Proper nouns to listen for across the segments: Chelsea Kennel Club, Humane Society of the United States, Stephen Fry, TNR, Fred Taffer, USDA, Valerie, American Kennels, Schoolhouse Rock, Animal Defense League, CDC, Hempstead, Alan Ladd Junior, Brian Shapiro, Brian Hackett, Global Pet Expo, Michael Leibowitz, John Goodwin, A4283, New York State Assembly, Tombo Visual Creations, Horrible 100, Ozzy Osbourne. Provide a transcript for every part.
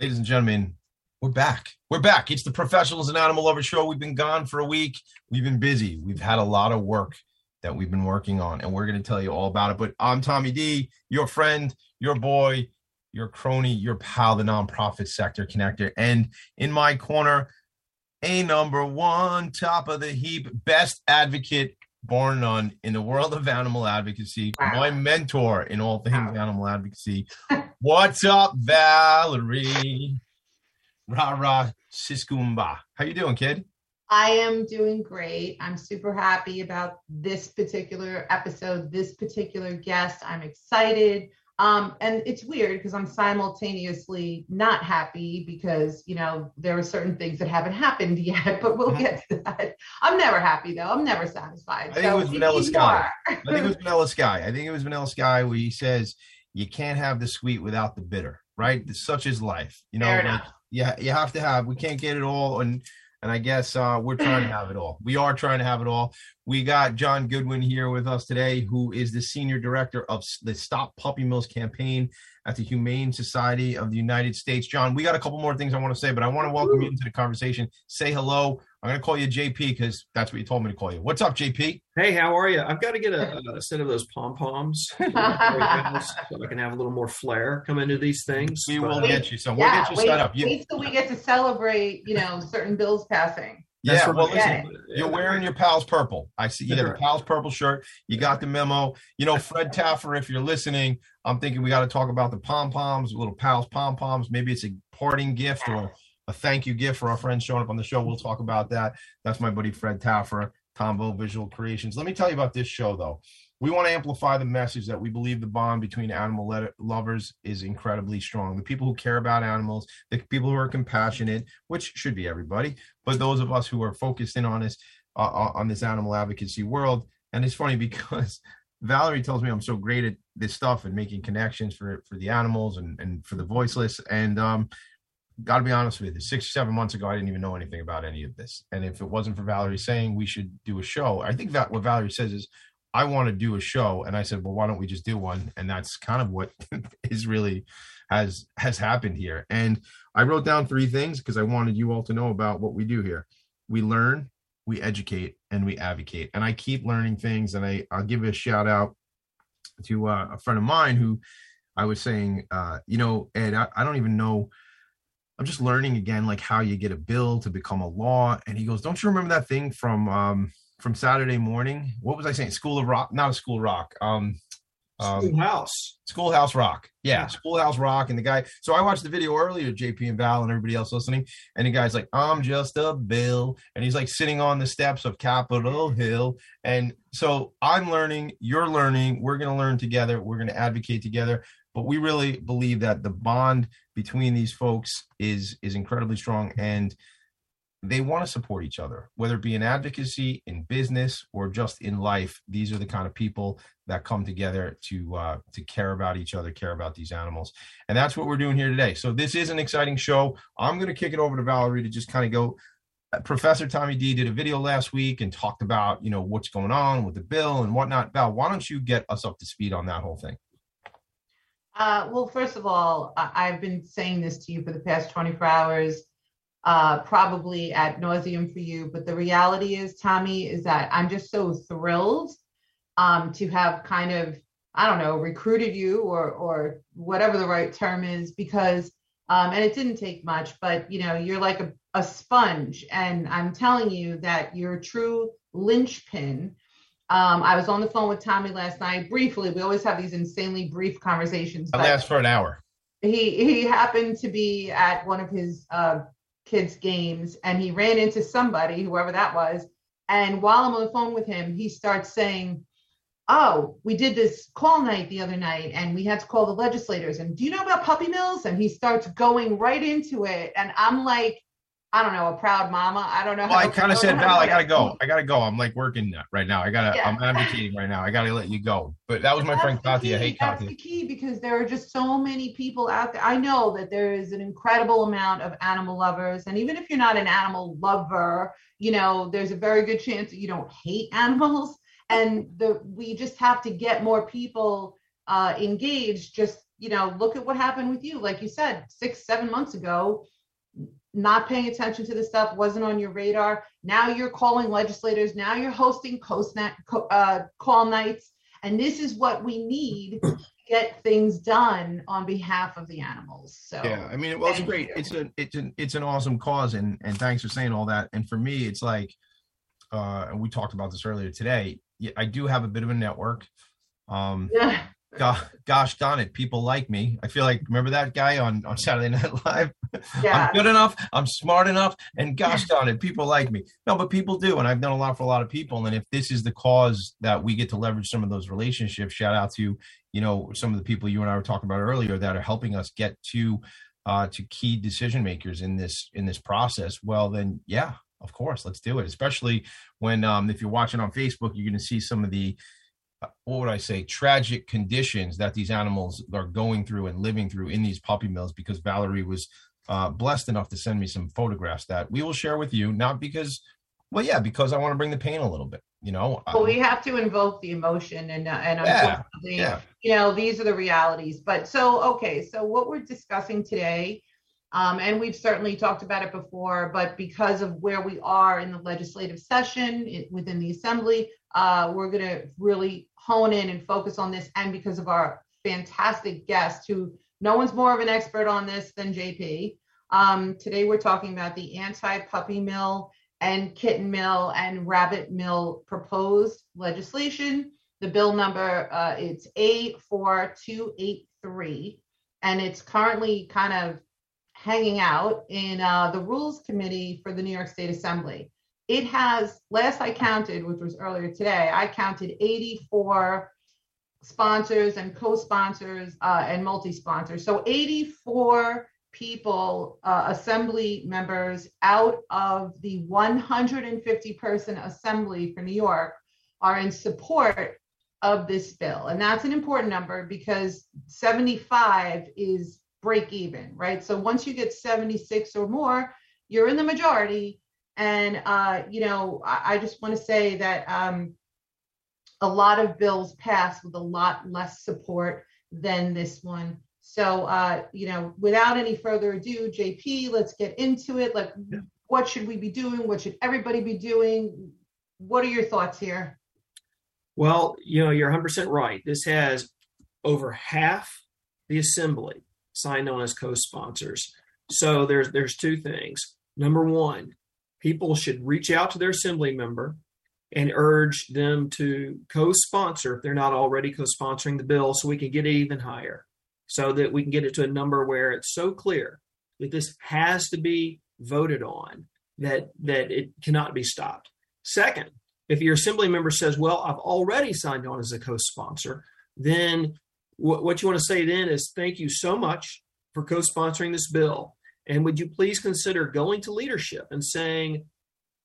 Ladies and gentlemen, we're back. We're back. It's the Professionals and Animal Lovers Show. We've been gone for a week. We've been busy. We've had a lot of work that we've been working on, and we're going to tell you all about it. But I'm Tommy D, your friend, your boy, your crony, your pal, the nonprofit sector connector. And in my corner, a number one, top of the heap, best advocate, born none, in the world of animal advocacy. Wow. My mentor in all things animal advocacy. What's up, Valerie? Rah-rah, siskumba. How you doing, kid? I am doing great. I'm super happy about this particular episode, this particular guest. I'm excited. And it's weird because I'm simultaneously not happy because, you know, there are certain things that haven't happened yet, but we'll get to that. I'm never happy, though. I'm never satisfied. I think it was Vanilla Sky. Where he says, you can't have the sweet without the bitter, right? Such is life. You know, like, yeah, you have to have, we can't get it all. And I guess we're trying to have it all. We are trying to have it all. We got John Goodwin here with us today, who is the senior director of the Stop Puppy Mills campaign at the Humane Society of the United States. John, we got a couple more things I want to say, but I want to welcome you into the conversation. Say hello. I'm going to call you JP because that's what you told me to call you. What's up, JP? Hey, how are you? I've got to get a set of those pom-poms so I can have a little more flair come into these things. We will get you some. Yeah, we'll get you set up. Wait till we get to celebrate, you know, certain bills passing. That's listen, you're wearing your Pals Purple. I see you have a Pals Purple shirt. You got the memo. You know, Fred Taffer, if you're listening, I'm thinking we got to talk about the pom-poms, little Pals pom-poms. Maybe it's a parting gift or a thank you gift for our friends showing up on the show. We'll talk about that. That's my buddy Fred Taffer, Tombo Visual Creations. Let me tell you about this show, though. We want to amplify the message that we believe the bond between animal lovers is incredibly strong. The people who care about animals, the people who are compassionate, which should be everybody, but those of us who are focused in on this animal advocacy world. And it's funny because Valerie tells me I'm so great at this stuff and making connections for the animals and for the voiceless. And got to be honest with you, 6 or 7 months ago, I didn't even know anything about any of this. And if it wasn't for Valerie saying we should do a show, I think that what Valerie says is, I want to do a show. And I said, well, why don't we just do one? And that's kind of what is really has happened here. And I wrote down 3 things because I wanted you all to know about what we do here. We learn, we educate, and we advocate. And I keep learning things. And I'll give a shout out to a friend of mine who I was saying, you know, Ed, I don't even know. I'm just learning again, like how you get a bill to become a law. And he goes, don't you remember that thing from Saturday morning? What was I saying? Schoolhouse Rock. Yeah. Schoolhouse Rock. And the guy, so I watched the video earlier, JP and Val and everybody else listening. And the guy's like, I'm just a bill. And he's like sitting on the steps of Capitol Hill. And so I'm learning, you're learning, we're going to learn together. We're going to advocate together. But we really believe that the bond between these folks is incredibly strong, and they want to support each other, whether it be in advocacy, in business, or just in life. These are the kind of people that come together to care about each other, care about these animals. And that's what we're doing here today. So this is an exciting show. I'm going to kick it over to Valerie to just kind of go. Professor Tommy D did a video last week and talked about, you know, what's going on with the bill and whatnot. Val, why don't you get us up to speed on that whole thing? Well, first of all, I've been saying this to you for the past 24 hours, probably ad nauseum for you. But the reality is, Tommy, is that I'm just so thrilled to have kind of, I don't know, recruited you or whatever the right term is, because and it didn't take much. But, you know, you're like a sponge. And I'm telling you that you're a true linchpin. I was on the phone with Tommy last night briefly. We always have these insanely brief conversations. That lasts for an hour. He happened to be at one of his kids' games, and he ran into somebody, whoever that was. And while I'm on the phone with him, he starts saying, oh, we did this call night the other night, and we had to call the legislators. And do you know about puppy mills? And he starts going right into it. And I'm like, I don't know, a proud mama. I don't know. Well, I kind of said, Val, I gotta go. I'm like working right now. I'm advocating right now. I gotta let you go. But that was my friend Katya. I hate Katya. That's the key, because there are just so many people out there. I know that there is an incredible amount of animal lovers, and even if you're not an animal lover, you know, there's a very good chance that you don't hate animals. And we just have to get more people engaged, just you know, look at what happened with you. Like you said, 6-7 months ago, not paying attention to this stuff, wasn't on your radar. Now you're calling legislators. Now you're hosting call nights. And this is what we need to get things done on behalf of the animals. So yeah, I mean, well, it's great. It's an awesome cause, and thanks for saying all that. And for me, it's like, and we talked about this earlier today. I do have a bit of a network. Yeah. Gosh darn it, people like me. I feel like, remember that guy on Saturday Night Live? Yeah. I'm good enough, I'm smart enough, and gosh darn it, people like me. No, but people do, and I've done a lot for a lot of people. And if this is the cause that we get to leverage some of those relationships, shout out to, you know, some of the people you and I were talking about earlier that are helping us get to key decision makers in this process. Well, then yeah, of course, let's do it. Especially when if you're watching on Facebook, you're going to see some of the, what would I say, tragic conditions that these animals are going through and living through in these puppy mills, because Valerie was blessed enough to send me some photographs that we will share with you, not because, well, yeah, because I want to bring the pain a little bit, you know. Well, we have to invoke the emotion and unfortunately, yeah. You know, these are the realities. But so what we're discussing today, and we've certainly talked about it before, but because of where we are in the legislative session within the assembly, we're going to really hone in and focus on this. And because of our fantastic guest, who no one's more of an expert on this than JP, today we're talking about the anti-puppy mill and kitten mill and rabbit mill proposed legislation. The bill number, it's A4283, and it's currently kind of hanging out in the Rules Committee for the New York State Assembly. It has, last I counted, which was earlier today, I counted 84 sponsors and co-sponsors and multi-sponsors. So 84 people, assembly members out of the 150-person assembly for New York are in support of this bill. And that's an important number because 75 is break even, right? So once you get 76 or more, you're in the majority. And, you know, I just want to say that a lot of bills pass with a lot less support than this one. So, you know, without any further ado, JP, let's get into it. Like, yeah. What should we be doing? What should everybody be doing? What are your thoughts here? Well, you know, you're 100% right. This has over half the assembly signed on as co-sponsors. So there's two things. Number one, people should reach out to their assembly member and urge them to co-sponsor if they're not already co-sponsoring the bill, so we can get it even higher, so that we can get it to a number where it's so clear that this has to be voted on, that it cannot be stopped. Second, if your assembly member says, well, I've already signed on as a co-sponsor, then what you want to say then is, thank you so much for co-sponsoring this bill. And would you please consider going to leadership and saying,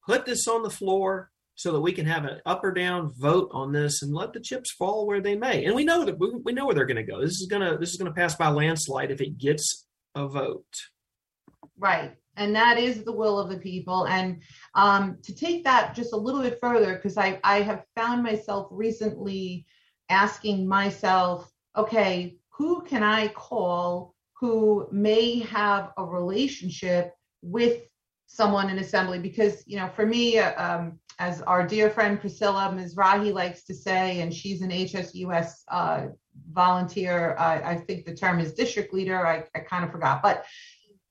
put this on the floor so that we can have an up or down vote on this and let the chips fall where they may. And we know that we know where they're going to go. This is going to pass by landslide if it gets a vote. Right. And that is the will of the people. And to take that just a little bit further, because I have found myself recently asking myself, okay, who can I call who may have a relationship with someone in assembly? Because, you know, for me, as our dear friend Priscilla Mizrahi likes to say, and she's an HSUS volunteer, I think the term is district leader, I kind of forgot, but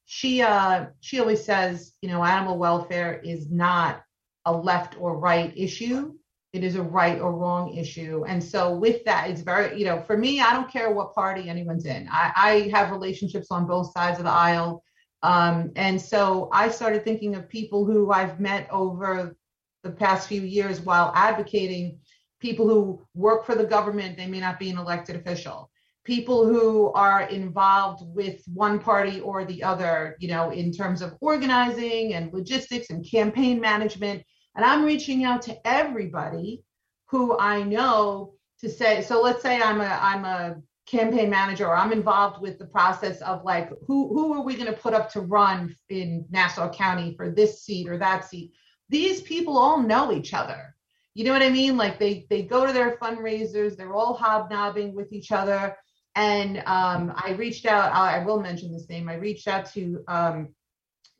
she always says, you know, animal welfare is not a left or right issue. It is a right or wrong issue. And so with that, it's very, you know, for me, I don't care what party anyone's in. I have relationships on both sides of the aisle. And so I started thinking of people who I've met over the past few years while advocating, people who work for the government, they may not be an elected official, people who are involved with one party or the other, you know, in terms of organizing and logistics and campaign management. And I'm reaching out to everybody who I know to say, so let's say I'm a campaign manager, or I'm involved with the process of like, who are we going to put up to run in Nassau County for this seat or that seat? These people all know each other. You know what I mean? Like they go to their fundraisers, they're all hobnobbing with each other. And I reached out, I will mention this name, I reached out to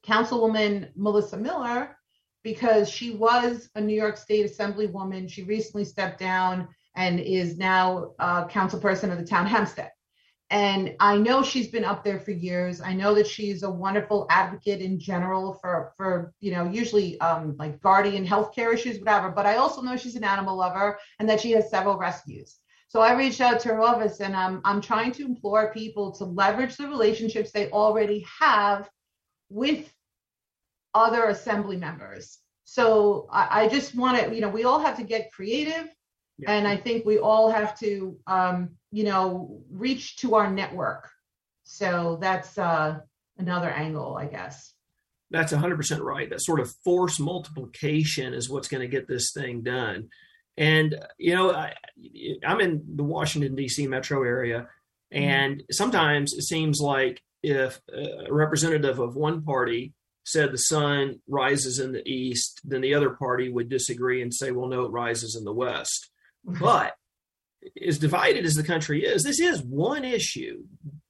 Councilwoman Melissa Miller, because she was a New York State Assemblywoman. She recently stepped down and is now a councilperson of the town Hempstead. And I know she's been up there for years. I know that she's a wonderful advocate in general for you know, usually like guardian healthcare issues, whatever. But I also know she's an animal lover and that she has several rescues. So I reached out to her office, and I'm trying to implore people to leverage the relationships they already have with other assembly members. So I just want to, you know, we all have to get creative. Yeah. And I think we all have to, you know, reach to our network. So that's another angle, I guess. That's 100% right. That sort of force multiplication is what's going to get this thing done. And, you know, I'm in the Washington, D.C. metro area, and sometimes it seems like if a representative of one party said the sun rises in the east, then the other party would disagree and say, well, no, it rises in the west. But as divided as the country is, this is one issue,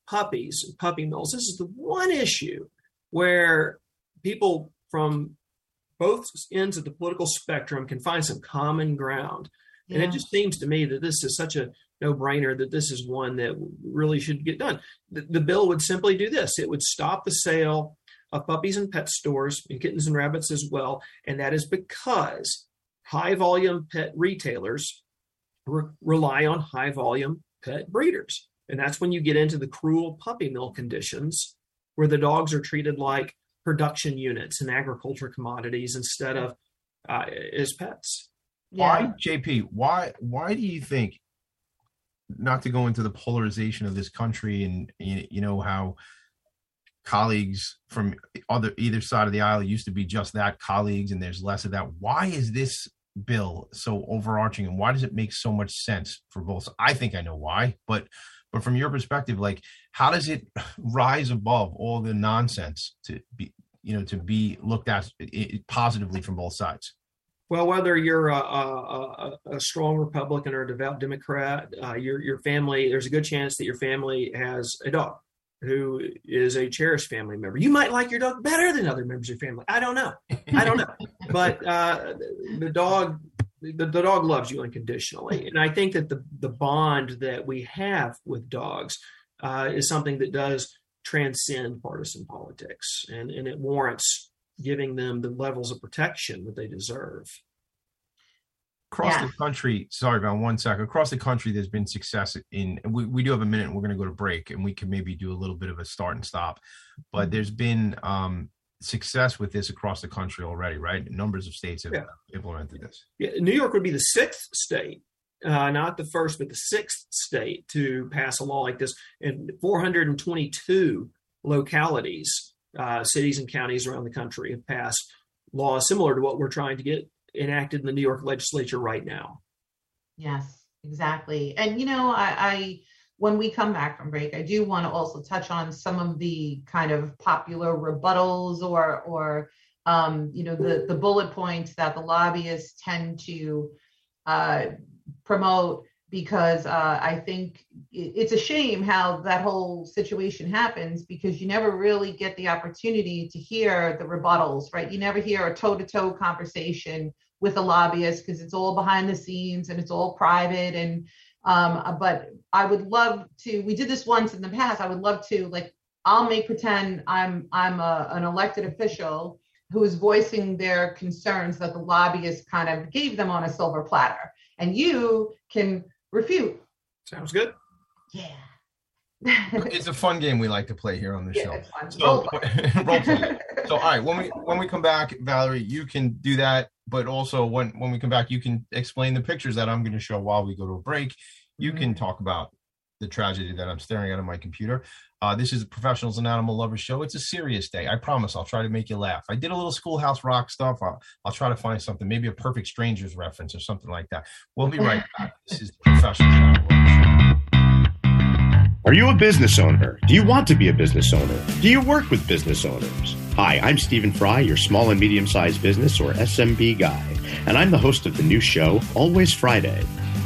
puppies, puppy mills. This is the one issue where people from both ends of the political spectrum can find some common ground. Yeah. And it just seems to me that this is such a no-brainer that this is one that really should get done. The bill would simply do this. It would stop the sale of puppies in pet stores, and kittens and rabbits as well. And that is because high volume pet retailers rely on high volume pet breeders. And that's when you get into the cruel puppy mill conditions where the dogs are treated like production units and agriculture commodities instead of as pets. Yeah. Why, JP, why do you think, not to go into the polarization of this country and you know how colleagues from either side of the aisle used to be just that, colleagues, and there's less of that. Why is this bill so overarching, and why does it make so much sense for both? I think I know why, but from your perspective, like, how does it rise above all the nonsense to be, you know, to be looked at positively from both sides? Well, whether you're a strong Republican or a devout Democrat, your family, there's a good chance that your family has a dog who is a cherished family member. You might like your dog better than other members of your family. I don't know. But the dog loves you unconditionally. And I think that the bond that we have with dogs is something that does transcend partisan politics. And it warrants giving them the levels of protection that they deserve. Across the country, sorry, Van, one sec. Across the country, there's been success in, we do have a minute and we're going to go to break and we can maybe do a little bit of a start and stop, but there's been success with this across the country already, right? Numbers of states have implemented this. Yeah. New York would be the sixth state, not the first, but the sixth state to pass a law like this. And 422 localities, cities and counties around the country have passed laws similar to what we're trying to get enacted in the New York legislature right now. Yes, exactly. And, you know, I when we come back from break, I do want to also touch on some of the kind of popular rebuttals or you know, the bullet points that the lobbyists tend to promote, because I think it's a shame how that whole situation happens, because you never really get the opportunity to hear the rebuttals, right? You never hear a toe-to-toe conversation with a lobbyist, because it's all behind the scenes and it's all private. And but I would love to, we did this once in the past, I would love to, like, I'll make pretend I'm an elected official who is voicing their concerns that the lobbyists kind of gave them on a silver platter. And you can refute. Sounds good. Yeah. It's a fun game we like to play here on the show. So, all right, when we come back, Valerie, you can do that, but also when we come back, you can explain the pictures that I'm going to show while we go to a break. You can talk about the tragedy that I'm staring at on my computer. This is a Professionals and Animal Lovers show. It's a serious day. I promise I'll try to make you laugh. I did a little Schoolhouse Rock stuff. I'll try to find something, maybe a Perfect Strangers reference or something like that. We'll be right back. This is the Professionals and Animal Lovers show. Are you a business owner? Do you want to be a business owner? Do you work with business owners? Hi, I'm Stephen Fry, your small and medium-sized business or SMB guy, and I'm the host of the new show, Always Friday.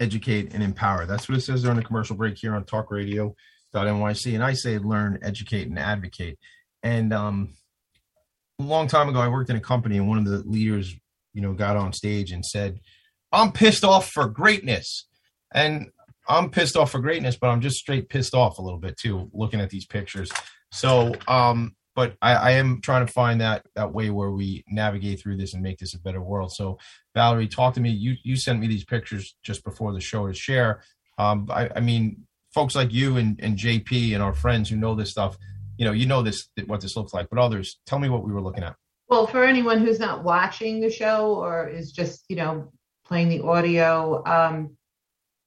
Educate and empower. That's what it says during the commercial break here on talkradio.nyc. And I say learn, educate, and advocate. And a long time ago, I worked in a company, and one of the leaders, got on stage and said, "I'm pissed off for greatness." And I'm pissed off for greatness, but I'm just straight pissed off a little bit too, looking at these pictures. So, but I am trying to find that way where we navigate through this and make this a better world. So Valerie, talk to me. You sent me these pictures just before the show to share. I mean, folks like you and JP and our friends who know this stuff, this, what this looks like, but others, tell me what we were looking at. Well, for anyone who's not watching the show or is just, playing the audio,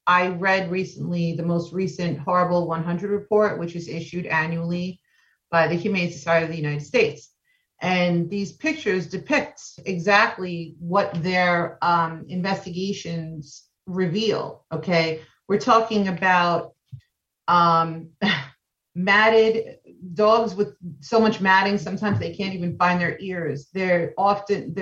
I read recently the most recent Horrible 100 report, which is issued annually by the Humane Society of the United States. And these pictures depict exactly what their investigations reveal, okay? We're talking about matted dogs with so much matting, sometimes they can't even find their ears. They're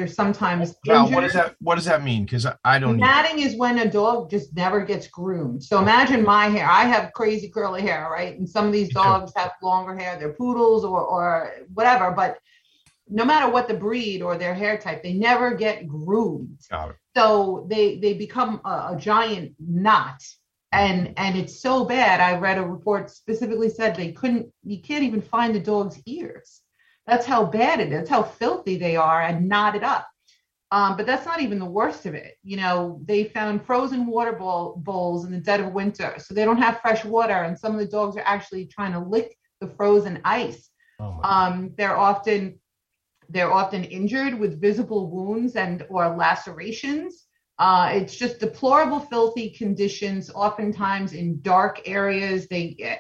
sometimes injured. Wow, what does that mean? Because I don't know. Matting is when a dog just never gets groomed. So imagine my hair. I have crazy curly hair, right? And some of these dogs have longer hair. They're poodles or whatever. But no matter what the breed or their hair type, they never get groomed. Got it. So they become a giant knot. And it's so bad. I read a report specifically said you can't even find the dog's ears. That's how bad it is. That's how filthy they are and knotted up. But that's not even the worst of it. They found frozen water bowls in the dead of winter. So they don't have fresh water. And some of the dogs are actually trying to lick the frozen ice. Oh they're often injured with visible wounds and or lacerations. It's just deplorable, filthy conditions, oftentimes in dark areas. We're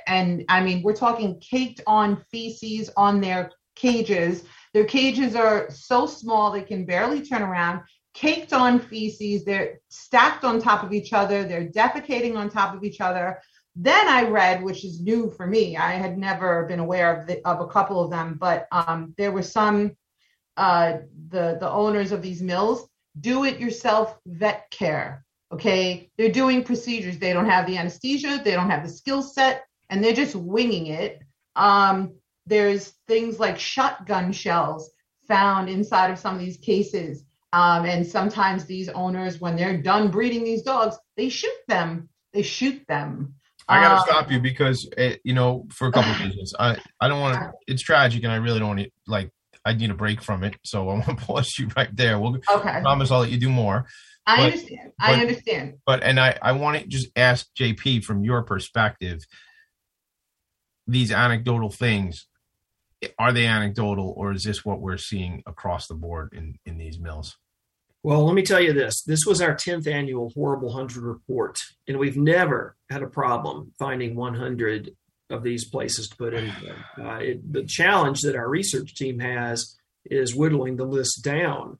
talking caked on feces on their cages. Their cages are so small they can barely turn around, caked on feces. They're stacked on top of each other. They're defecating on top of each other. Then I read, which is new for me, I had never been aware of a couple of them, but there were some, the owners of these mills, do-it-yourself vet care, okay? They're doing procedures. They don't have the anesthesia. They don't have the skill set, and they're just winging it. There's things like shotgun shells found inside of some of these cases, and sometimes these owners, when they're done breeding these dogs, they shoot them. I got to stop you because, for a couple of reasons. I don't want to – it's tragic, and I really don't want to, I need a break from it, so I want to pause you right there. I promise I'll let you do more. I understand. But I want to just ask JP, from your perspective, these anecdotal things, are they anecdotal, or is this what we're seeing across the board in these mills? Well, let me tell you this. This was our 10th annual Horrible 100 report, and we've never had a problem finding 100 of these places to put in. The challenge that our research team has is whittling the list down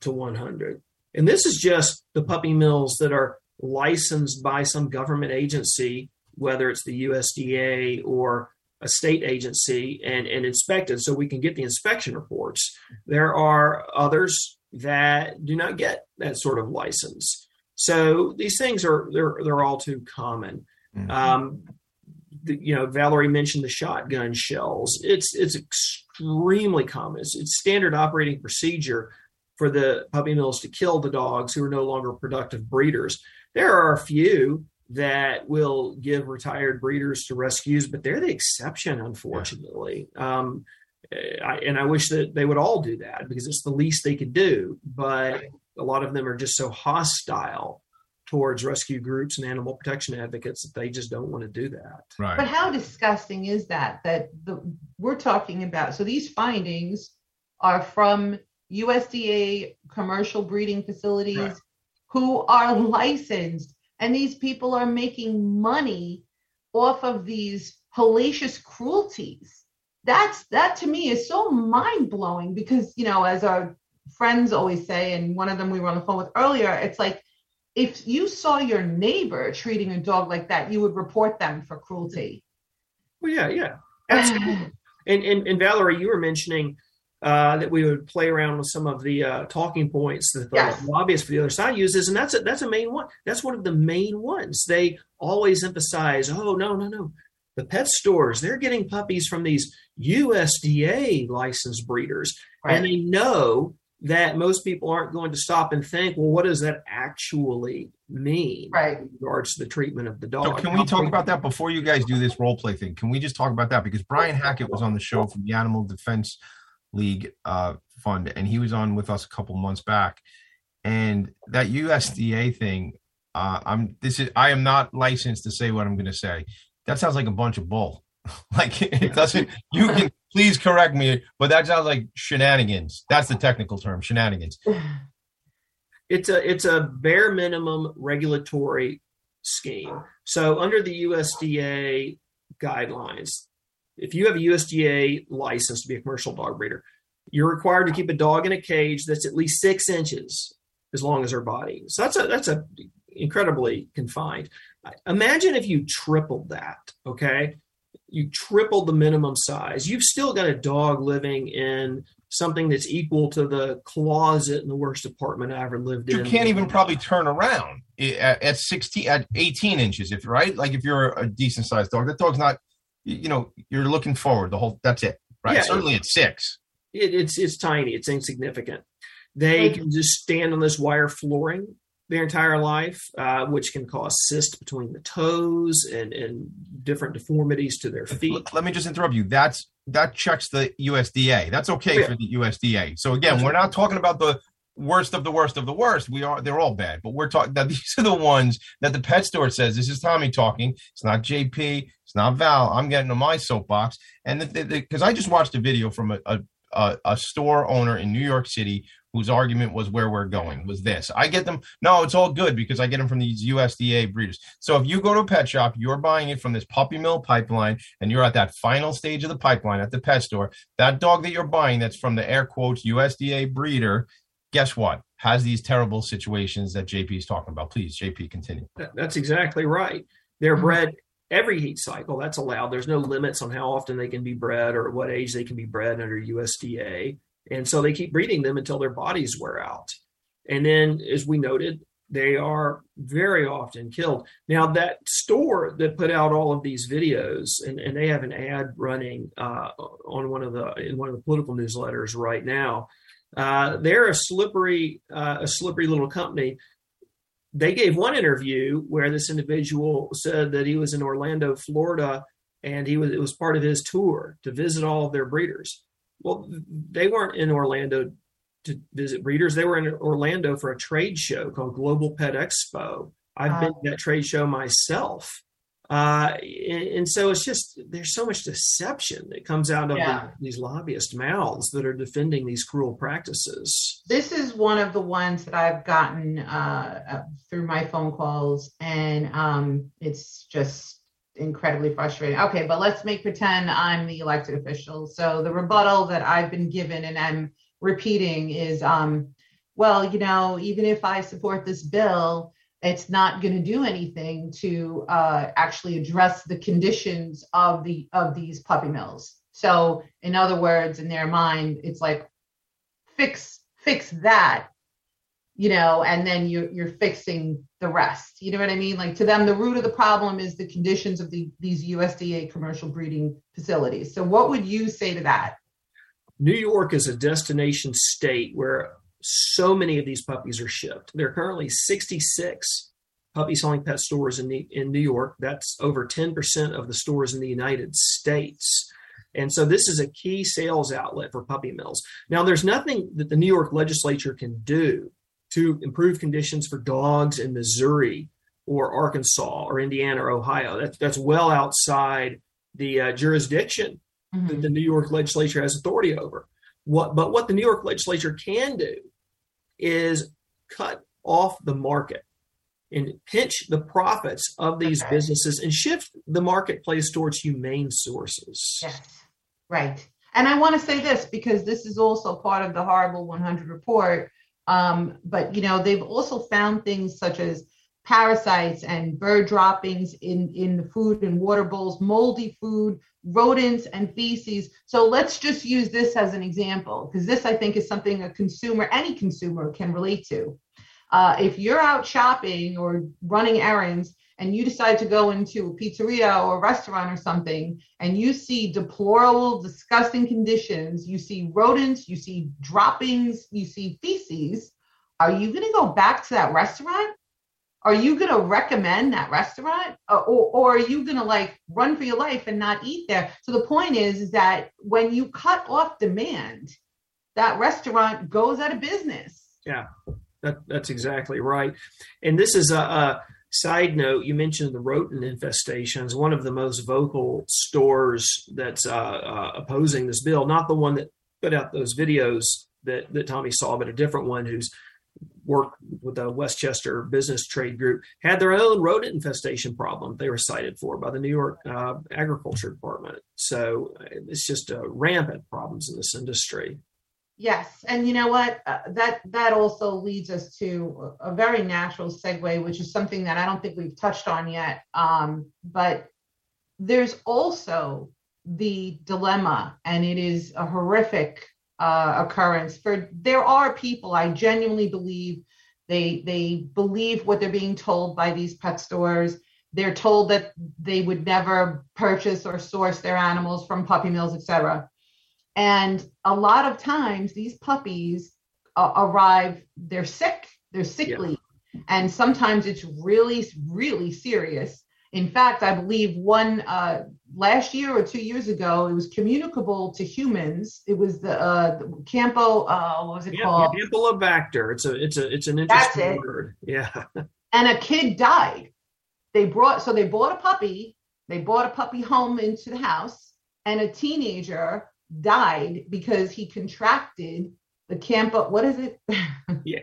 to 100. And this is just the puppy mills that are licensed by some government agency, whether it's the USDA or a state agency, and inspected, so we can get the inspection reports. There are others that do not get that sort of license. So these things are, they're all too common. Mm-hmm. Valerie mentioned the shotgun shells. It's extremely common. It's standard operating procedure for the puppy mills to kill the dogs who are no longer productive breeders. There are a few that will give retired breeders to rescues, but they're the exception, unfortunately. Yeah. I wish that they would all do that, because it's the least they could do. But a lot of them are just so hostile towards rescue groups and animal protection advocates that they just don't want to do that. Right. But how disgusting is that? We're talking about, so these findings are from USDA commercial breeding facilities, right, who are licensed, and these people are making money off of these hellacious cruelties. That to me is so mind-blowing, because, as our friends always say, and one of them we were on the phone with earlier, it's like, if you saw your neighbor treating a dog like that, you would report them for cruelty. Well, yeah. Absolutely. And Valerie, you were mentioning that we would play around with some of the talking points that the lobbyists for the other side uses, and that's a main one. That's one of the main ones. They always emphasize, oh, no. The pet stores, they're getting puppies from these USDA licensed breeders, right, and they know that most people aren't going to stop and think, well, what does that actually mean, right, in regards to the treatment of the dog? So can we talk about that before you guys do this role play thing? Can we just talk about that? Because Brian Hackett was on the show from the Animal Defense League fund, and he was on with us a couple months back. And that USDA thing, I am not licensed to say what I'm going to say. That sounds like a bunch of bull. It doesn't, you can please correct me, but that sounds like shenanigans. That's the technical term, shenanigans. It's a bare minimum regulatory scheme. So under the USDA guidelines, if you have a USDA license to be a commercial dog breeder, you're required to keep a dog in a cage that's at least 6 inches as long as her body. So that's incredibly confined. Imagine if you tripled that, okay? You tripled the minimum size. You've still got a dog living in something that's equal to the closet in the worst apartment I ever lived in. You can't even probably turn around at 18 inches, right? Like if you're a decent sized dog, that dog's not, you're looking forward the whole, that's it, right? Yeah, certainly at 6. It's tiny. It's insignificant. They can just stand on this wire flooring their entire life, which can cause cysts between the toes and different deformities to their feet. Let me just interrupt you. That checks the USDA. That's okay, yeah, for the USDA. So again, we're not talking about the worst of the worst of the worst. They're all bad, but we're talking that these are the ones that the pet store says, this is Tommy talking. It's not JP. It's not Val. I'm getting on my soapbox. And because I just watched a video from a store owner in New York City whose argument was where we're going was this. I get them. No, it's all good because I get them from these USDA breeders. So if you go to a pet shop, you're buying it from this puppy mill pipeline, and you're at that final stage of the pipeline at the pet store, that dog that you're buying that's from the air quotes USDA breeder, guess what? Has these terrible situations that JP is talking about. Please, JP, continue. That's exactly right. They're bred every heat cycle. That's allowed. There's no limits on how often they can be bred or at what age they can be bred under USDA. And so they keep breeding them until their bodies wear out. And then, as we noted, they are very often killed. Now, that store that put out all of these videos, and they have an ad running in one of the political newsletters right now. They're a slippery little company. They gave one interview where this individual said that he was in Orlando, Florida, and it was part of his tour to visit all of their breeders. Well, they weren't in Orlando to visit breeders. They were in Orlando for a trade show called Global Pet Expo. I've been to that trade show myself. And so it's just, there's so much deception that comes out of these lobbyist mouths that are defending these cruel practices. This is one of the ones that I've gotten through my phone calls, and it's just incredibly frustrating. Okay, but let's make pretend I'm the elected official. So the rebuttal that I've been given and I'm repeating is, well, you know, even if I support this bill, it's not going to do anything to actually address the conditions of these puppy mills. So in other words, in their mind, it's like, fix that, you know, and then you're fixing the rest. You know what I mean? Like, to them, the root of the problem is the conditions of these USDA commercial breeding facilities. So what would you say to that? New York is a destination state where so many of these puppies are shipped. There are currently 66 puppy-selling pet stores in New York. That's over 10% of the stores in the United States. And so this is a key sales outlet for puppy mills. Now, there's nothing that the New York legislature can do to improve conditions for dogs in Missouri or Arkansas or Indiana or Ohio. That's well outside the jurisdiction that the New York legislature has authority over. But what the New York legislature can do is cut off the market and pinch the profits of these businesses and shift the marketplace towards humane sources. Yes, right. And I want to say this, because this is also part of the Horrible 100 report. But, you know, they've also found things such as parasites and bird droppings in the food and water bowls, moldy food, rodents and feces. So let's just use this as an example, because this, I think, is something any consumer can relate to. If you're out shopping or running errands and you decide to go into a pizzeria or a restaurant or something, and you see deplorable, disgusting conditions, you see rodents, you see droppings, you see feces, are you going to go back to that restaurant? Are you going to recommend that restaurant, or are you going to like run for your life and not eat there? So the point is that when you cut off demand, that restaurant goes out of business. Yeah, that's exactly right. And this is a side note. You mentioned the rodent infestations. One of the most vocal stores that's opposing this bill, not the one that put out those videos that Tommy saw, but a different one who's worked with the Westchester Business Trade Group, had their own rodent infestation problem they were cited for by the New York Agriculture Department. So it's just rampant problems in this industry. Yes. And you know what? That also leads us to a very natural segue, which is something that I don't think we've touched on yet. But there's also the dilemma, and it is a horrific occurrence. For there are people, I genuinely believe they believe what they're being told by these pet stores. They're told that they would never purchase or source their animals from puppy mills, etc. And a lot of times these puppies arrive, they're sick, they're sickly, and sometimes it's really, really serious. In fact, I believe one last year or 2 years ago, it was communicable to humans. It was the Campo, what was it called? Campylobacter. It's an interesting word. Yeah. And a kid died. They brought a puppy home into the house, and a teenager died because he contracted the Campo. What is it?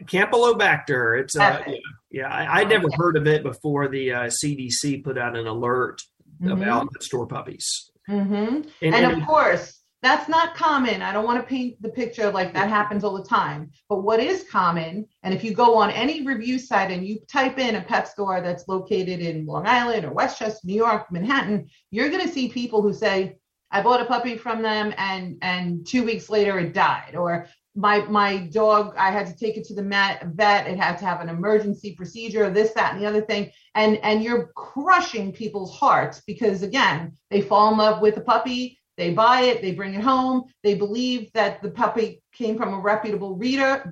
Campylobacter. It's I never heard of it before the CDC put out an alert about store puppies. And of course, that's not common. I don't want to paint the picture like that happens all the time. But what is common, and if you go on any review site and you type in a pet store that's located in Long Island or Westchester, New York, Manhattan, you're going to see people who say, I bought a puppy from them and 2 weeks later it died, or my dog, I had to take it to the vet. It had to have an emergency procedure, this, that, and the other thing. And you're crushing people's hearts because, again, they fall in love with the puppy. They buy it. They bring it home. They believe that the puppy came from a reputable breeder.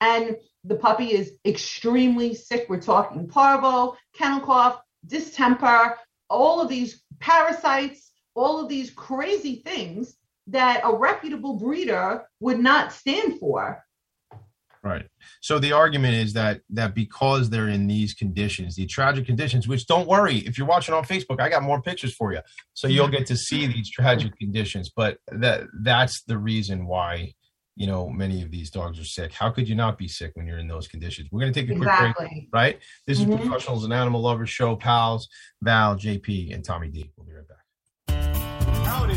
And the puppy is extremely sick. We're talking parvo, kennel cough, distemper, all of these parasites, all of these crazy things that a reputable breeder would not stand for. Right. So the argument is that because they're in these conditions, the tragic conditions, which don't worry, if you're watching on Facebook, I got more pictures for you. So you'll get to see these tragic conditions. But that's the reason why, you know, many of these dogs are sick. How could you not be sick when you're in those conditions? We're going to take a quick break, right? This is Professionals and Animal Lovers Show, pals, Val, JP, and Tommy D. We'll be right back. Howdy,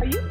Are you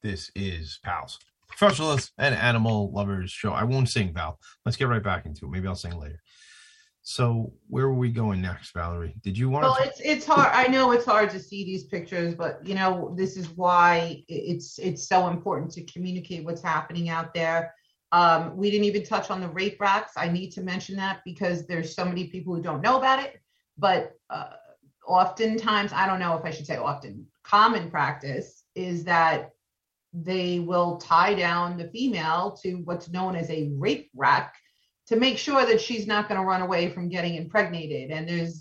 This is Pals, Professionals and Animal Lovers Show. I won't sing, Val. Let's get right back into it. Maybe I'll sing later. So where are we going next, Valerie? Did you want to? Well, it's hard. I know it's hard to see these pictures, but, you know, this is why it's so important to communicate what's happening out there. We didn't even touch on the rape racks. I need to mention that because there's so many people who don't know about it. But oftentimes, I don't know if I should say often, common practice is that they will tie down the female to what's known as a rape rack to make sure that she's not going to run away from getting impregnated. And it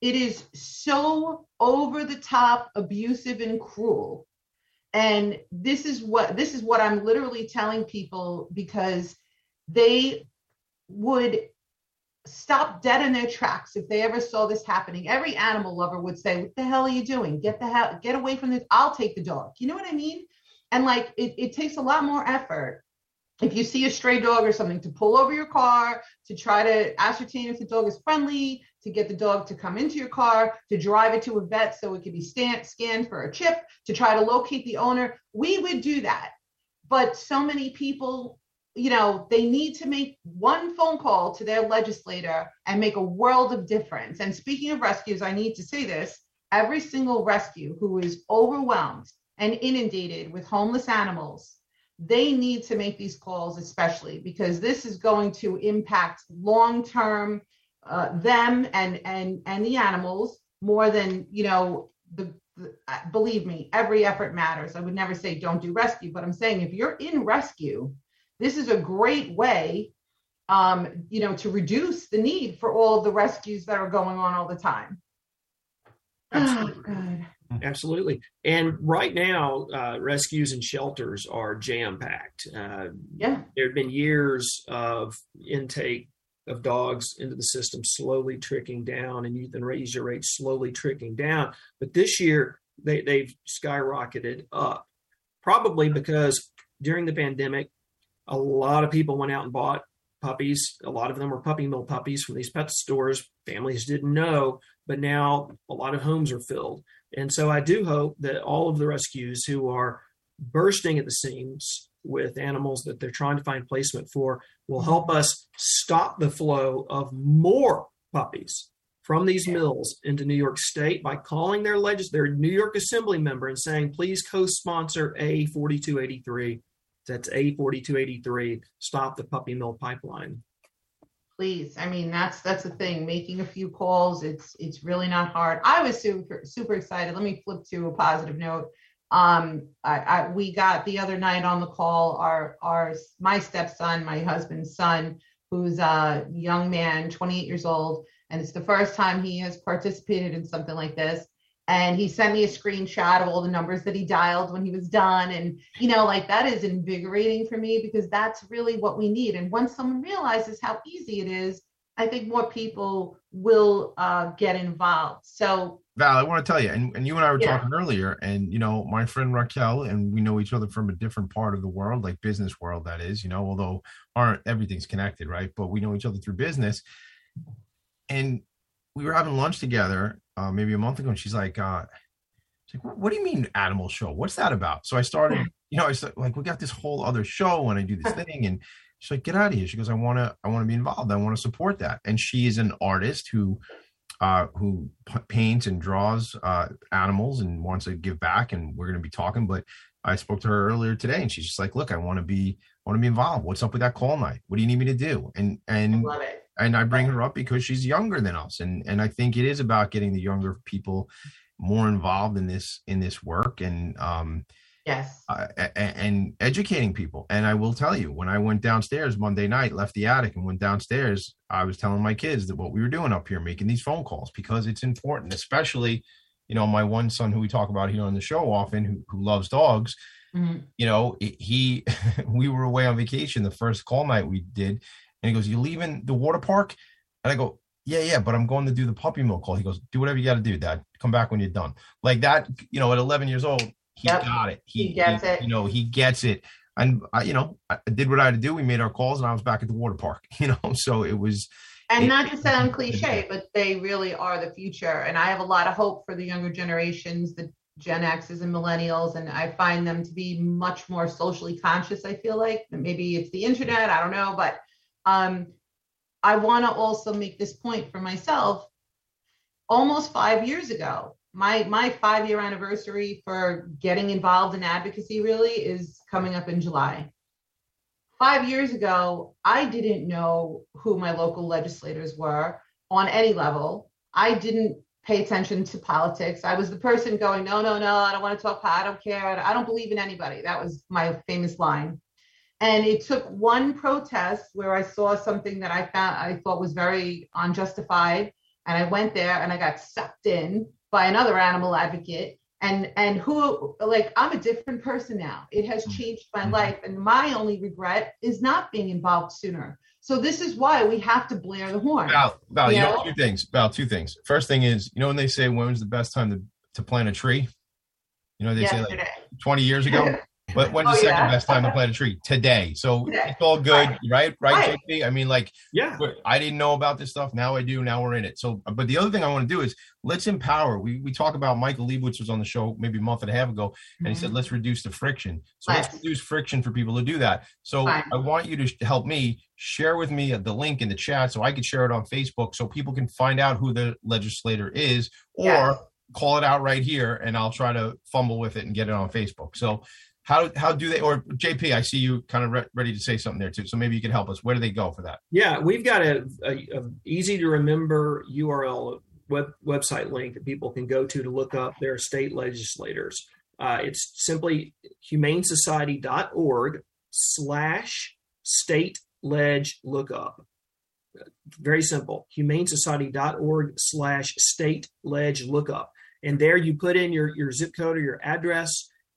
is so over the top, abusive and cruel. And this is what I'm literally telling people, because they would stop dead in their tracks if they ever saw this happening. Every animal lover would say, "What the hell are you doing? Get away from this. I'll take the dog." You know what I mean? And like, it takes a lot more effort if you see a stray dog or something to pull over your car, to try to ascertain if the dog is friendly, to get the dog to come into your car, to drive it to a vet so it could be scanned for a chip, to try to locate the owner. We would do that. But so many people, you know, they need to make one phone call to their legislator and make a world of difference. And speaking of rescues, I need to say this. Every single rescue who is overwhelmed and inundated with homeless animals, they need to make these calls, especially because this is going to impact long-term them and the animals more than, you know, believe me, every effort matters. I would never say don't do rescue, but I'm saying if you're in rescue, this is a great way, you know, to reduce the need for all of the rescues that are going on all the time. Absolutely. Oh, absolutely. And right now, rescues and shelters are jam-packed. There have been years of intake of dogs into the system slowly trickling down, and euthanasia rates slowly trickling down. But this year, they've skyrocketed up, probably because during the pandemic, a lot of people went out and bought puppies. A lot of them were puppy mill puppies from these pet stores. Families didn't know, but now a lot of homes are filled. And so I do hope that all of the rescues who are bursting at the seams with animals that they're trying to find placement for will help us stop the flow of more puppies from these mills into New York State by calling their New York Assembly member and saying, please co-sponsor A4283. That's A4283, Stop the Puppy Mill Pipeline. Please. I mean, that's the thing, making a few calls. It's really not hard. I was super excited. Let me flip to a positive note. We got the other night on the call, my stepson, my husband's son, who's a young man, 28 years old. And it's the first time he has participated in something like this. And he sent me a screenshot of all the numbers that he dialed when he was done. And, that is invigorating for me, because that's really what we need. And once someone realizes how easy it is, I think more people will get involved. So Val, I want to tell you, and you and I were talking earlier, and, my friend Raquel, and we know each other from a different part of the world, like business world, that is, although everything's connected, right? But we know each other through business. And we were having lunch together maybe a month ago, and she's like, what do you mean animal show? What's that about? So I started, we got this whole other show and I do this thing, and she's like, get out of here. She goes, I want to be involved. I want to support that. And she is an artist who paints and draws animals and wants to give back. And we're going to be talking, but I spoke to her earlier today, and she's just like, look, I want to be involved. What's up with that call night? What do you need me to do? And I love it. And I bring her up because she's younger than us. And I think it is about getting the younger people more involved in this work and and educating people. And I will tell you, when I went downstairs Monday night, left the attic and went downstairs, I was telling my kids that what we were doing up here, making these phone calls, because it's important, especially, my one son who we talk about here on the show often, who loves dogs. Mm-hmm. We were away on vacation the first call night we did. And he goes, you leaving the water park? And I go, yeah, but I'm going to do the puppy mill call. He goes, do whatever you got to do, Dad. Come back when you're done. Like that, at 11 years old, he got it. He gets it. He gets it. And I did what I had to do. We made our calls, and I was back at the water park. So it was. And not to sound cliche, but they really are the future. And I have a lot of hope for the younger generations, the Gen X's and millennials, and I find them to be much more socially conscious. I feel like maybe it's the internet. I don't know, but. I want to also make this point for myself. Almost 5 years ago, my 5-year anniversary for getting involved in advocacy really is coming up in July. 5 years ago, I didn't know who my local legislators were on any level. I didn't pay attention to politics. I was the person going, no, I don't want to talk, I don't care, I don't believe in anybody. That was my famous line. And it took one protest where I saw something that I thought was very unjustified, and I went there and I got sucked in by another animal advocate. And who, I'm a different person now. It has changed my life, and my only regret is not being involved sooner. So this is why we have to blare the horn. Val, two things. First thing is, when they say when's the best time to plant a tree? They say 20 years ago. But when's the second best time to plant a tree? Today. So it's all good, right? Right, JP? I mean, I didn't know about this stuff. Now I do. Now we're in it. So, but the other thing I want to do is let's empower. We talk about Michael Leibowitz was on the show maybe a month and a half ago, and he said, let's reduce the friction. So let's reduce friction for people to do that. So I want you to help me share with me the link in the chat so I could share it on Facebook so people can find out who the legislator is, or call it out right here, and I'll try to fumble with it and get it on Facebook. So How do they, or JP, I see you kind of ready to say something there too. So maybe you can help us. Where do they go for that? Yeah, we've got a easy to remember URL website link that people can go to look up their state legislators. It's simply humanesociety.org/state-leg-lookup. Very simple. humanesociety.org/state-leg-lookup. And there you put in your zip code or your address,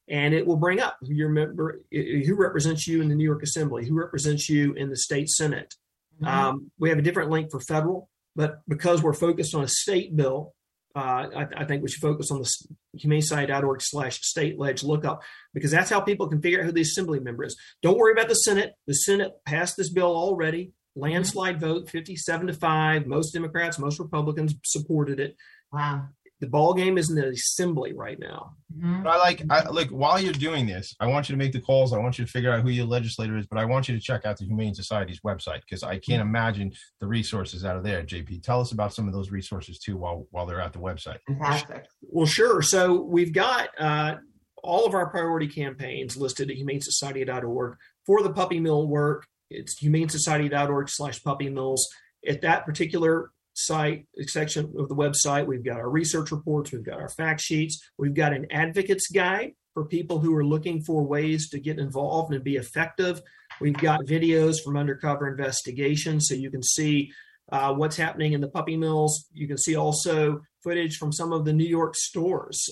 and it will bring up your member, who represents you in the New York Assembly, who represents you in the state Senate. Mm-hmm. We have a different link for federal, but because we're focused on a state bill, I think we should focus on the humanesociety.org/state-leg-lookup, because that's how people can figure out who the assembly member is. Don't worry about the Senate. The Senate passed this bill already. Landslide vote, 57-5. Most Democrats, most Republicans supported it. Wow. The ball game is in the assembly right now. Mm-hmm. But I while you're doing this, I want you to make the calls. I want you to figure out who your legislator is, but I want you to check out the Humane Society's website, because I can't imagine the resources out of there. JP, tell us about some of those resources too, while they're at the website. Fantastic. Well, sure. So we've got all of our priority campaigns listed at humanesociety.org. For the puppy mill work, it's humanesociety.org/puppy mills. At that particular site section of the website, we've got our research reports, we've got our fact sheets, we've got an advocates guide for people who are looking for ways to get involved and be effective. We've got videos from undercover investigations, so you can see what's happening in the puppy mills. You can see also footage from some of the New York stores,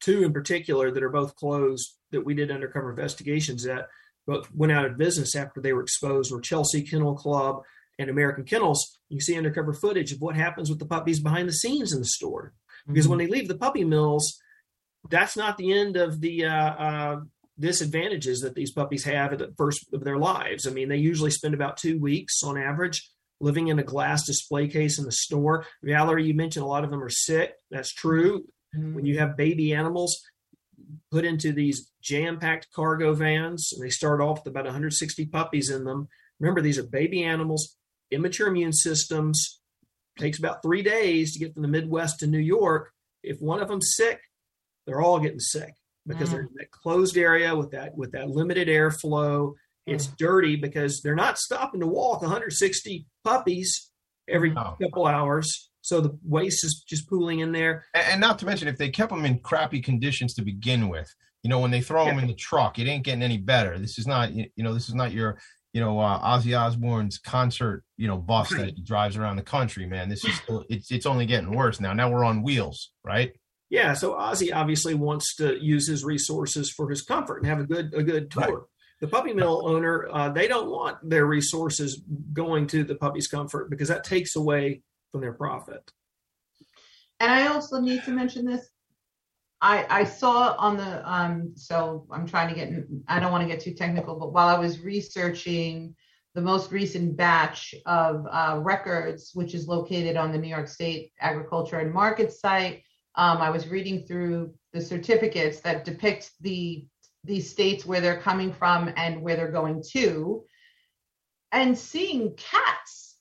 two in particular that are both closed, that we did undercover investigations at, but went out of business after they were exposed, were Chelsea Kennel Club and American Kennels. You see undercover footage of what happens with the puppies behind the scenes in the store. Because when they leave the puppy mills, that's not the end of the disadvantages that these puppies have at the first of their lives. I mean, they usually spend about 2 weeks on average living in a glass display case in the store. Valerie, you mentioned a lot of them are sick. That's true. Mm-hmm. When you have baby animals put into these jam-packed cargo vans, and they start off with about 160 puppies in them. Remember, these are baby animals, immature immune systems. It takes about 3 days to get from the Midwest to New York. If one of them's sick, they're all getting sick because they're in that closed area with that limited airflow. It's dirty because they're not stopping to walk 160 puppies every couple hours. So the waste is just pooling in there. And not to mention, if they kept them in crappy conditions to begin with, you know, when they throw them in the truck, it ain't getting any better. This is not, you know, your, you know, Ozzy Osbourne's concert, you know, bus that he drives around the country, man. This is still, it's only getting worse now. Now we're on wheels, right? Yeah. So Ozzy obviously wants to use his resources for his comfort and have a good tour. Right. The puppy mill owner, they don't want their resources going to the puppy's comfort, because that takes away from their profit. And I also need to mention this. I saw on the, so I'm trying to get, I don't want to get too technical, but while I was researching the most recent batch of records, which is located on the New York State Agriculture and Market site, I was reading through the certificates that depict the states where they're coming from and where they're going to, and seeing cats.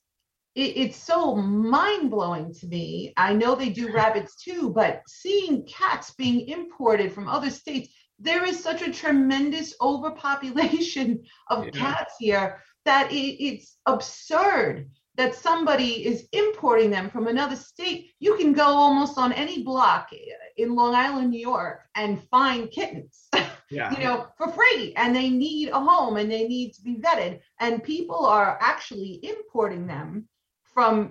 It's so mind-blowing to me. I know they do rabbits too, but seeing cats being imported from other states, there is such a tremendous overpopulation of cats here that it's absurd that somebody is importing them from another state. You can go almost on any block in Long Island, New York, and find kittens, you know, for free. And they need a home and they need to be vetted. And people are actually importing them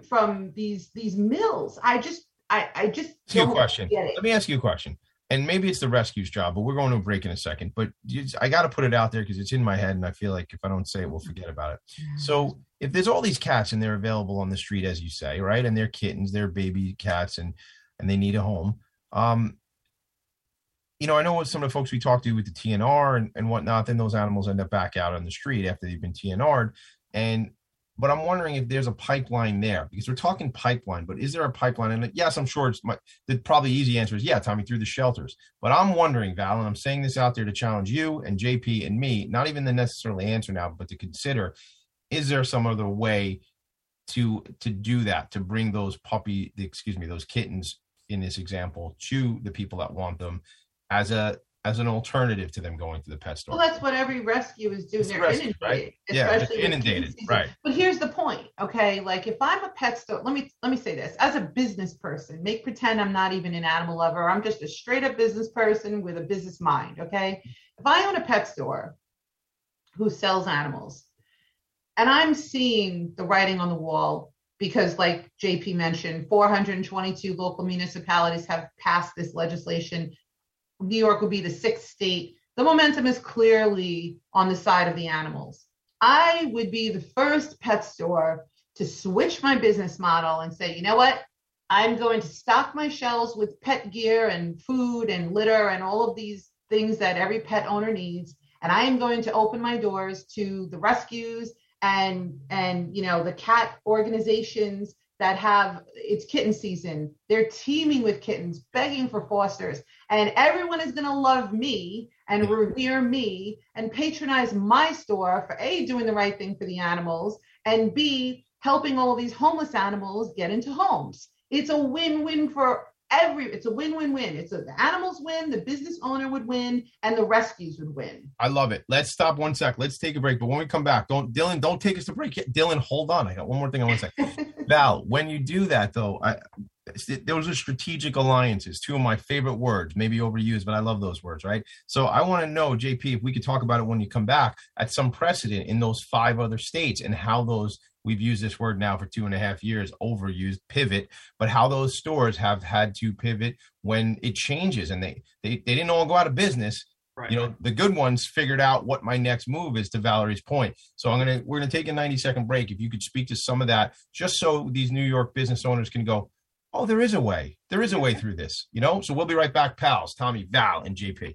from these mills. I just don't get it. Let me ask you a question, and maybe it's the rescue's job, but we're going to a break in a second, but I got to put it out there because it's in my head and I feel like if I don't say it, we'll forget about it. So if there's all these cats and they're available on the street, as you say, right, and they're kittens, they're baby cats, and they need a home, you know, I know what some of the folks we talked to with the TNR and whatnot, then those animals end up back out on the street after they've been TNR'd, but I'm wondering if there's a pipeline there, because we're talking pipeline, but is there a pipeline? And yes, I'm sure the probably easy answer is, yeah, Tommy, through the shelters. But I'm wondering, Val, and I'm saying this out there to challenge you and JP and me, not even the necessarily answer now, but to consider, is there some other way to do that, to bring those those kittens in this example to the people that want them as an alternative to them going to the pet store? Well, that's what every rescue is doing. They're rescue, inundated, right? Especially inundated, right? But here's the point, okay? Like, if I'm a pet store, let me say this: as a business person, make pretend I'm not even an animal lover. I'm just a straight up business person with a business mind, okay? If I own a pet store who sells animals, and I'm seeing the writing on the wall, because like JP mentioned, 422 local municipalities have passed this legislation. New York would be the sixth state. The momentum is clearly on the side of the animals. I would be the first pet store to switch my business model and say, you know what? I'm going to stock my shelves with pet gear and food and litter and all of these things that every pet owner needs. And I am going to open my doors to the rescues and you know, the cat organizations that have, it's kitten season. They're teeming with kittens, begging for fosters. And everyone is going to love me and revere me and patronize my store for A, doing the right thing for the animals, and B, helping all these homeless animals get into homes. It's a win-win for every, it's a win-win-win. It's the animals win, the business owner would win, and the rescues would win. I love it. Let's stop one sec. Let's take a break. But when we come back, Dylan, don't take us to break. Dylan, hold on. I got one more thing I want to say. Val, when you do that, though, those are strategic alliances, two of my favorite words, maybe overused, but I love those words, right? So I want to know, JP, if we could talk about it when you come back at some precedent in those 5 other states and how those, we've used this word now for 2.5 years, overused, pivot, but how those stores have had to pivot when it changes and they didn't all go out of business. Right. You know, the good ones figured out what my next move is, to Valerie's point. So we're gonna take a 90-second break. If you could speak to some of that, just so these New York business owners can go, oh, there is a way. There is a way through this, you know? So we'll be right back, pals. Tommy, Val, and JP.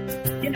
In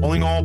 Calling all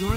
You're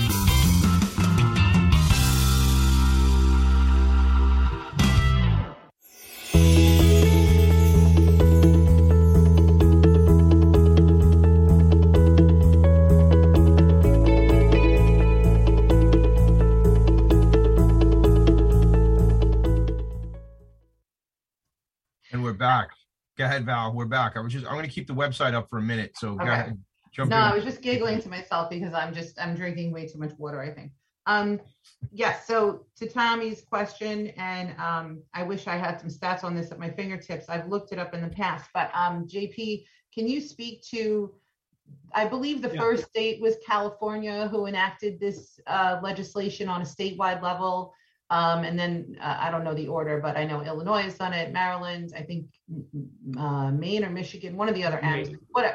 Go ahead, Val. We're back. I'm going to keep the website up for a minute. So go ahead. Jump in. I was just giggling to myself because I'm drinking way too much water, I think. Yes. So to Tommy's question, and I wish I had some stats on this at my fingertips. I've looked it up in the past, but JP, can you speak to, I believe the first state was California who enacted this legislation on a statewide level. And then I don't know the order, but I know Illinois has done it, Maryland, I think Maine or Michigan, one of the other ends.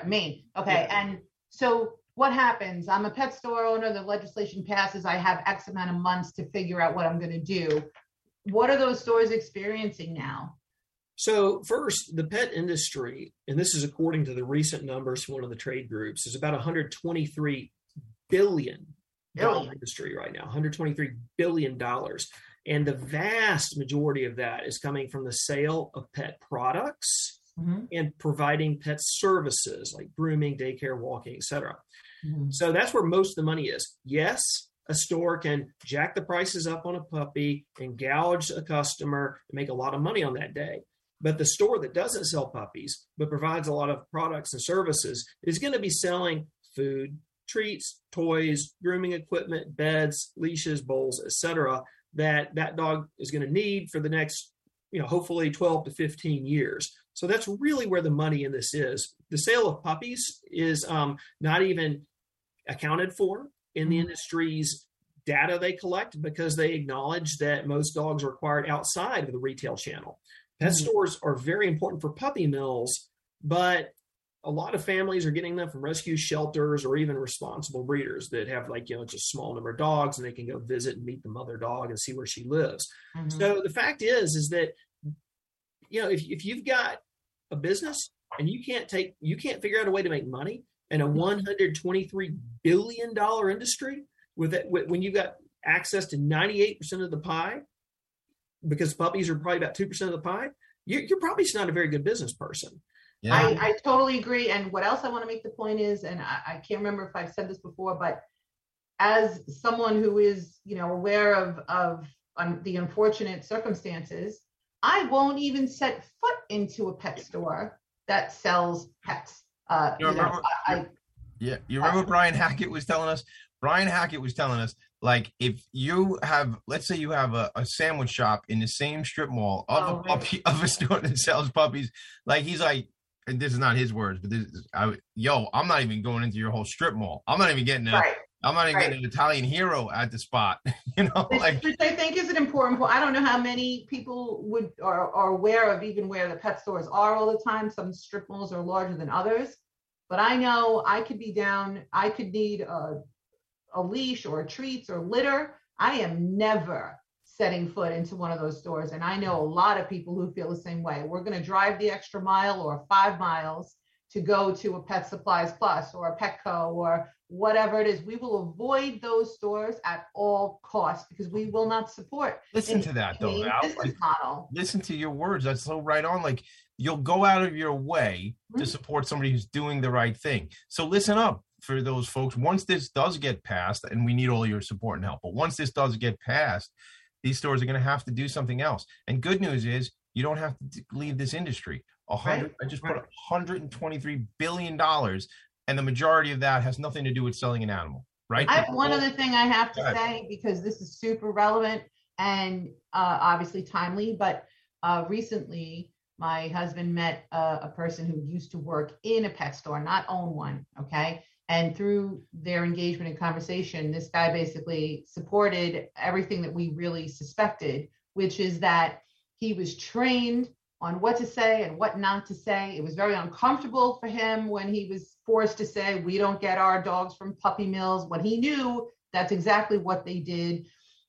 Maine. Okay. Yeah. And so what happens? I'm a pet store owner. The legislation passes. I have X amount of months to figure out what I'm going to do. What are those stores experiencing now? So first, the pet industry, and this is according to the recent numbers from one of the trade groups, is about $123 billion. Industry right now, $123 billion. And the vast majority of that is coming from the sale of pet products and providing pet services like grooming, daycare, walking, etc. So that's where most of the money is. Yes, a store can jack the prices up on a puppy and gouge a customer and make a lot of money on that day. But the store that doesn't sell puppies, but provides a lot of products and services, is going to be selling food, treats, toys, grooming equipment, beds, leashes, bowls, etc. that dog is going to need for the next, hopefully 12 to 15 years. So that's really where the money in this is. The sale of puppies is not even accounted for in the industry's data they collect, because they acknowledge that most dogs are acquired outside of the retail channel. Pet stores are very important for puppy mills, but a lot of families are getting them from rescue shelters or even responsible breeders that have, like, you know, just small number of dogs, and they can go visit and meet the mother dog and see where she lives. Mm-hmm. So the fact is that, you know, if you've got a business and you can't figure out a way to make money in a $123 billion industry when you've got access to 98% of the pie, because puppies are probably about 2% of the pie, you're probably just not a very good business person. Yeah. I totally agree. And what else I want to make the point is, and I can't remember if I've said this before, but as someone who is, you know, aware of the unfortunate circumstances, I won't even set foot into a pet store that sells pets. You remember Brian Hackett was telling us? Brian Hackett was telling us, like, if you have, let's say you have a sandwich shop in the same strip mall of a store that sells puppies, like, he's like, and this is not his words, but I'm not even going into your whole strip mall. I'm not even getting getting an Italian hero at the spot, you know. Which I think is an important point. I don't know how many people are aware of even where the pet stores are all the time. Some strip malls are larger than others, but I know I could need a leash or treats or litter. I am never setting foot into one of those stores. And I know a lot of people who feel the same way. We're going to drive the extra mile or 5 miles to go to a Pet Supplies Plus or a Petco or whatever it is. We will avoid those stores at all costs because we will not support. Listen to that, though. Listen to your words. That's so right on. Like, you'll go out of your way to support somebody who's doing the right thing. So listen up for those folks. Once this does get passed, and we need all your support and help, but once this does get passed, these stores are going to have to do something else. And good news is you don't have to leave this industry. I just put $123 billion, and the majority of that has nothing to do with selling an animal, right? I have one other thing I have to say, because this is super relevant and obviously timely, but recently my husband met a person who used to work in a pet store, not own one, okay? And through their engagement and conversation, this guy basically supported everything that we really suspected, which is that he was trained on what to say and what not to say. It was very uncomfortable for him when he was forced to say, we don't get our dogs from puppy mills, when he knew that's exactly what they did.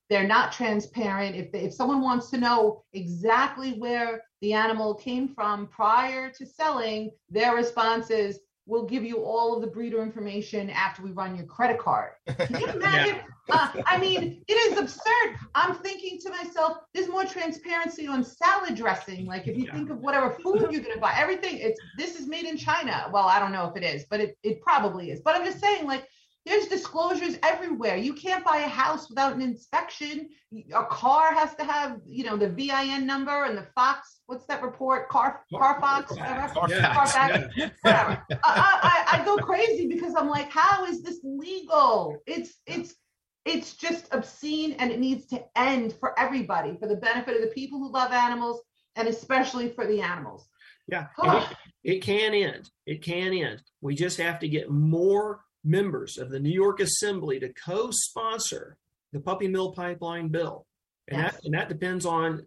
They're not transparent. If someone wants to know exactly where the animal came from prior to selling, their response is, we'll give you all of the breeder information after we run your credit card. Can you imagine? I mean, it is absurd. I'm thinking to myself, there's more transparency on salad dressing. Like, if you think of whatever food you're going to buy, everything, this is made in China. Well, I don't know if it is, but it probably is. But I'm just saying, like, there's disclosures everywhere. You can't buy a house without an inspection. A car has to have, you know, the VIN number and the Fox. What's that report? Carfax, whatever. Carfax. Yeah. Whatever. I go crazy because I'm like, how is this legal? It's just obscene, and it needs to end for everybody, for the benefit of the people who love animals, and especially for the animals. Yeah, it can end. It can end. We just have to get more members of the New York Assembly to co-sponsor the Puppy Mill Pipeline Bill. And, that depends on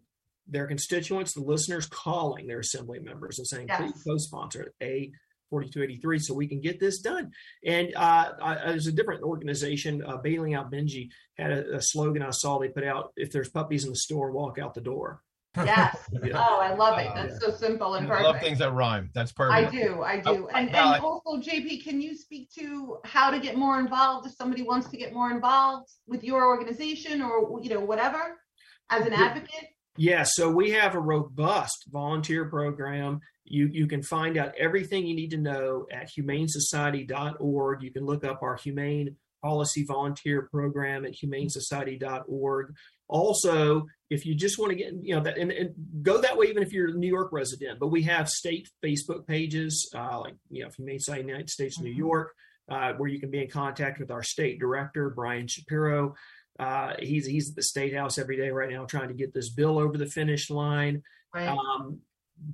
their constituents, the listeners calling their assembly members and saying, please co-sponsor A4283 so we can get this done. And there's a different organization, Bailing Out Benji, had a slogan I saw they put out, if there's puppies in the store, walk out the door. Yes. Oh, I love it. That's so simple and perfect. I love things that rhyme. That's perfect. I do. And also, JP, can you speak to how to get more involved if somebody wants to get more involved with your organization or, you know, whatever, as an advocate? Yeah. So we have a robust volunteer program. You can find out everything you need to know at humanesociety.org. You can look up our Humane Policy Volunteer Program at humanesociety.org. Also, if you just want to get, you know, that, and go that way, even if you're a New York resident, but we have state Facebook pages, like, you know, Humane Society of the United States, New York, where you can be in contact with our state director, Brian Shapiro. He's at the State House every day right now, trying to get this bill over the finish line. Right.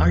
Are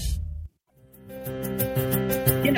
In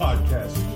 Podcast,